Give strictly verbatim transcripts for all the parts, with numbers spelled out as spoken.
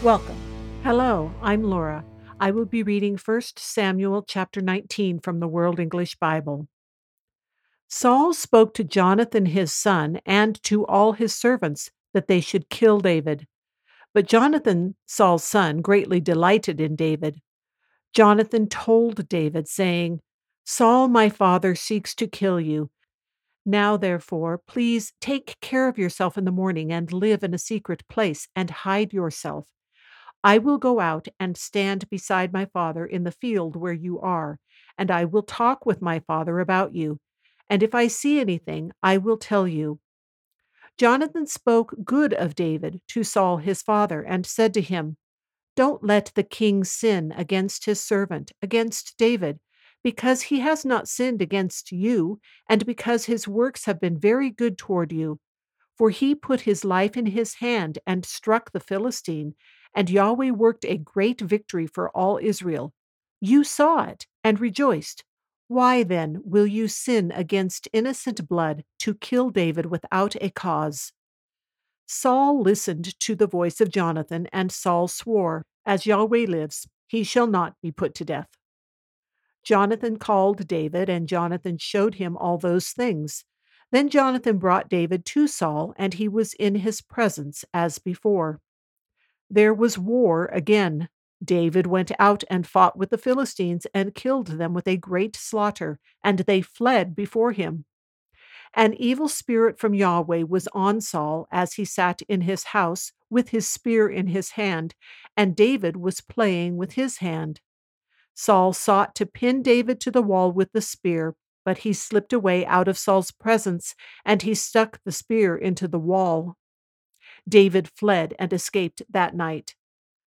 Welcome. Hello, I'm Laura. I will be reading First Samuel chapter nineteen from the World English Bible. Saul spoke to Jonathan his son and to all his servants that they should kill David. But Jonathan, Saul's son, greatly delighted in David. Jonathan told David, saying, "Saul, my father, seeks to kill you. Now, therefore, please take care of yourself in the morning and live in a secret place and hide yourself. I will go out and stand beside my father in the field where you are, and I will talk with my father about you. And if I see anything, I will tell you." Jonathan spoke good of David to Saul his father and said to him, "Don't let the king sin against his servant, against David, because he has not sinned against you, and because his works have been very good toward you. For he put his life in his hand and struck the Philistine, and Yahweh worked a great victory for all Israel. You saw it and rejoiced. Why then will you sin against innocent blood to kill David without a cause?" Saul listened to the voice of Jonathan, and Saul swore, "As Yahweh lives, he shall not be put to death." Jonathan called David, and Jonathan showed him all those things. Then Jonathan brought David to Saul, and he was in his presence as before. There was war again. David went out and fought with the Philistines and killed them with a great slaughter, and they fled before him. An evil spirit from Yahweh was on Saul as he sat in his house with his spear in his hand, and David was playing with his hand. Saul sought to pin David to the wall with the spear, but he slipped away out of Saul's presence, and he stuck the spear into the wall. David fled and escaped that night.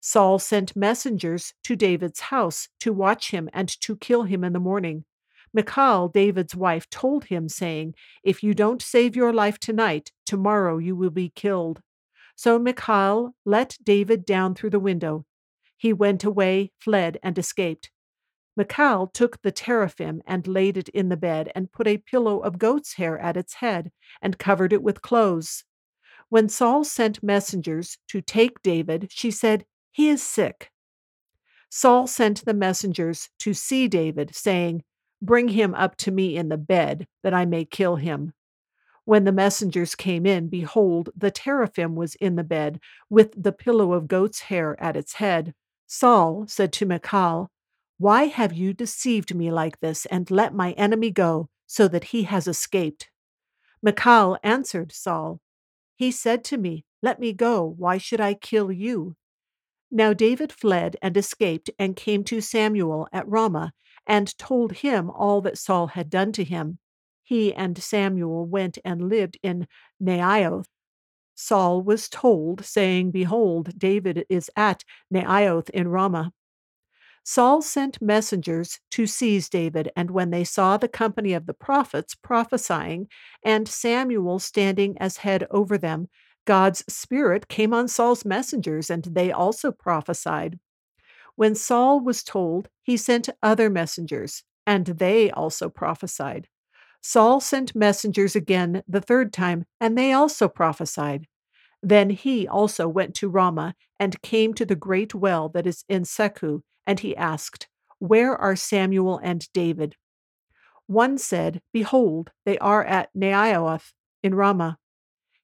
Saul sent messengers to David's house to watch him and to kill him in the morning. Michal, David's wife, told him, saying, "If you don't save your life tonight, tomorrow you will be killed." So Michal let David down through the window. He went away, fled, and escaped. Michal took the teraphim and laid it in the bed and put a pillow of goat's hair at its head and covered it with clothes. When Saul sent messengers to take David, she said, "He is sick." Saul sent the messengers to see David, saying, "Bring him up to me in the bed, that I may kill him." When the messengers came in, behold, the teraphim was in the bed, with the pillow of goat's hair at its head. Saul said to Michal, "Why have you deceived me like this, and let my enemy go, so that he has escaped?" Michal answered Saul, "He said to me, 'Let me go, why should I kill you?'" Now David fled and escaped and came to Samuel at Ramah and told him all that Saul had done to him. He and Samuel went and lived in Naioth. Saul was told, saying, "Behold, David is at Naioth in Ramah." Saul sent messengers to seize David, and when they saw the company of the prophets prophesying and Samuel standing as head over them, God's Spirit came on Saul's messengers, and they also prophesied. When Saul was told, he sent other messengers, and they also prophesied. Saul sent messengers again the third time, and they also prophesied. Then he also went to Ramah, and came to the great well that is in Seku, and he asked, "Where are Samuel and David?" One said, "Behold, they are at Naioth in Ramah."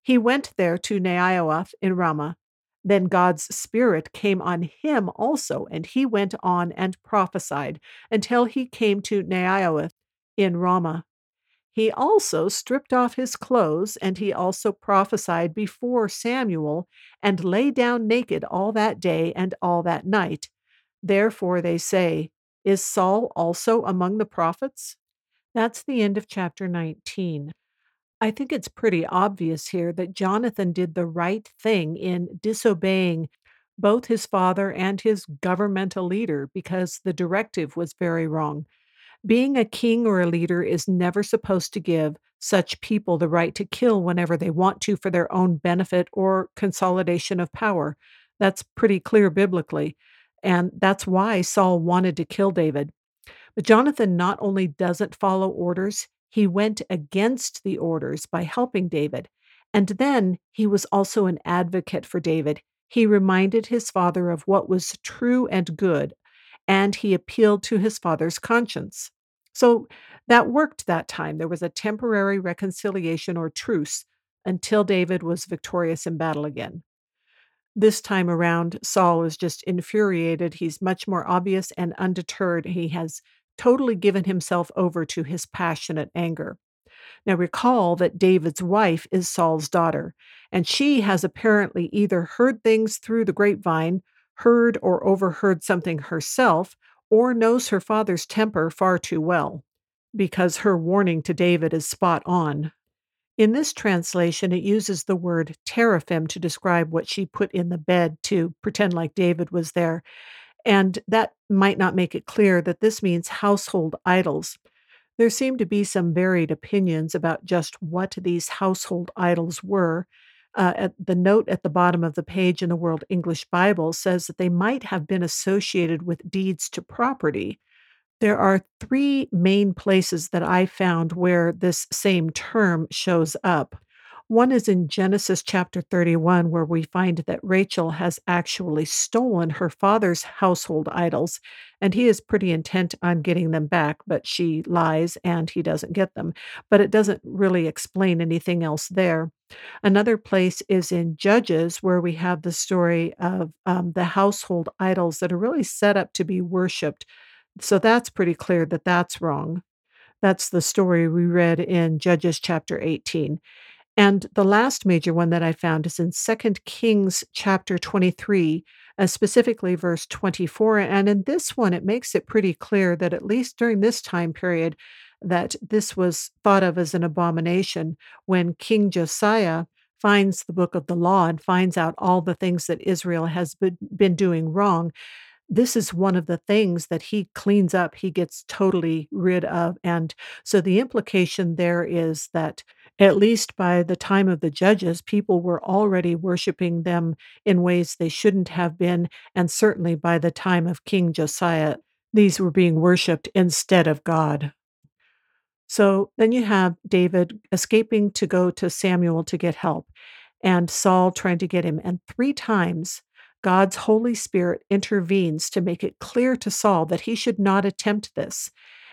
He went there to Naioth in Ramah. Then God's Spirit came on him also, and he went on and prophesied until he came to Naioth in Ramah. He also stripped off his clothes, and he also prophesied before Samuel, and lay down naked all that day and all that night. Therefore they say, "Is Saul also among the prophets?" That's the end of chapter nineteen. I think it's pretty obvious here that Jonathan did the right thing in disobeying both his father and his governmental leader because the directive was very wrong. Being a king or a leader is never supposed to give such people the right to kill whenever they want to for their own benefit or consolidation of power. That's pretty clear biblically, and that's why Saul wanted to kill David. But Jonathan not only doesn't follow orders, he went against the orders by helping David. And then he was also an advocate for David. He reminded his father of what was true and good, and he appealed to his father's conscience. So that worked that time. There was a temporary reconciliation or truce until David was victorious in battle again. This time around, Saul is just infuriated. He's much more obvious and undeterred. He has totally given himself over to his passionate anger. Now, recall that David's wife is Saul's daughter, and she has apparently either heard things through the grapevine, heard or overheard something herself, or knows her father's temper far too well, because her warning to David is spot on. In this translation, it uses the word teraphim to describe what she put in the bed to pretend like David was there, and that might not make it clear that this means household idols. There seem to be some varied opinions about just what these household idols were. Uh, at the note at the bottom of the page in the World English Bible says that they might have been associated with deeds to property. There are three main places that I found where this same term shows up. One is in Genesis chapter thirty-one, where we find that Rachel has actually stolen her father's household idols, and he is pretty intent on getting them back, but she lies and he doesn't get them. But it doesn't really explain anything else there. Another place is in Judges, where we have the story of um, the household idols that are really set up to be worshipped. So that's pretty clear that that's wrong. That's the story we read in Judges chapter eighteen. And the last major one that I found is in Second Kings chapter twenty-three, uh, specifically verse twenty-four. And in this one, it makes it pretty clear that at least during this time period, that this was thought of as an abomination when King Josiah finds the book of the law and finds out all the things that Israel has been doing wrong. This is one of the things that he cleans up, he gets totally rid of. And so the implication there is that at least by the time of the Judges, people were already worshiping them in ways they shouldn't have been, and certainly by the time of King Josiah, these were being worshiped instead of God. So then you have David escaping to go to Samuel to get help, and Saul trying to get him. And three times, God's Holy Spirit intervenes to make it clear to Saul that he should not attempt this.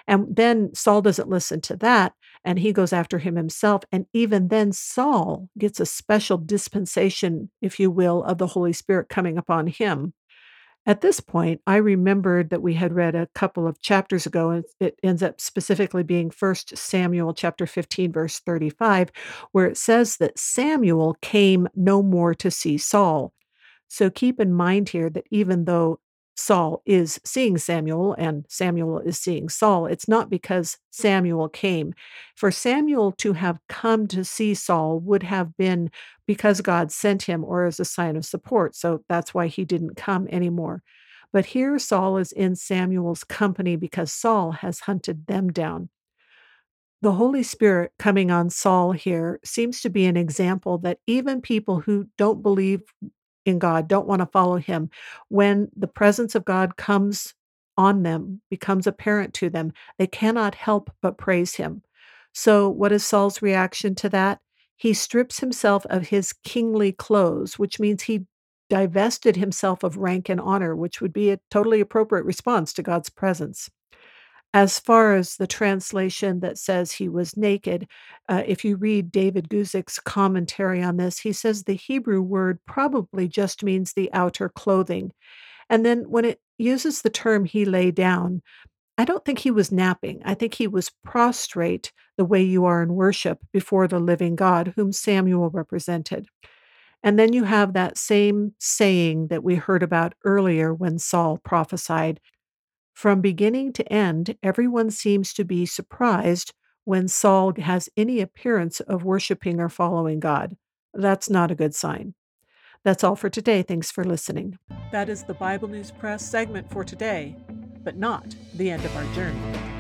And then Saul doesn't listen to that, and he goes after him himself. And even then, Saul gets a special dispensation, if you will, of the Holy Spirit coming upon him. At this point, I remembered that we had read a couple of chapters ago, and it ends up specifically being First Samuel chapter fifteen, verse thirty-five, where it says that Samuel came no more to see Saul. So keep in mind here that even though Saul is seeing Samuel and Samuel is seeing Saul, it's not because Samuel came. For Samuel to have come to see Saul would have been because God sent him or as a sign of support. So that's why he didn't come anymore. But here Saul is in Samuel's company because Saul has hunted them down. The Holy Spirit coming on Saul here seems to be an example that even people who don't believe in God, don't want to follow him, when the presence of God comes on them, becomes apparent to them, they cannot help but praise him. So what is Saul's reaction to that? He strips himself of his kingly clothes, which means he divested himself of rank and honor, which would be a totally appropriate response to God's presence. As far as the translation that says he was naked, uh, if you read David Guzik's commentary on this, he says the Hebrew word probably just means the outer clothing. And then when it uses the term he lay down, I don't think he was napping. I think he was prostrate the way you are in worship before the living God, whom Samuel represented. And then you have that same saying that we heard about earlier when Saul prophesied. From beginning to end, everyone seems to be surprised when Saul has any appearance of worshiping or following God. That's not a good sign. That's all for today. Thanks for listening. That is the Bible News Press segment for today, but not the end of our journey.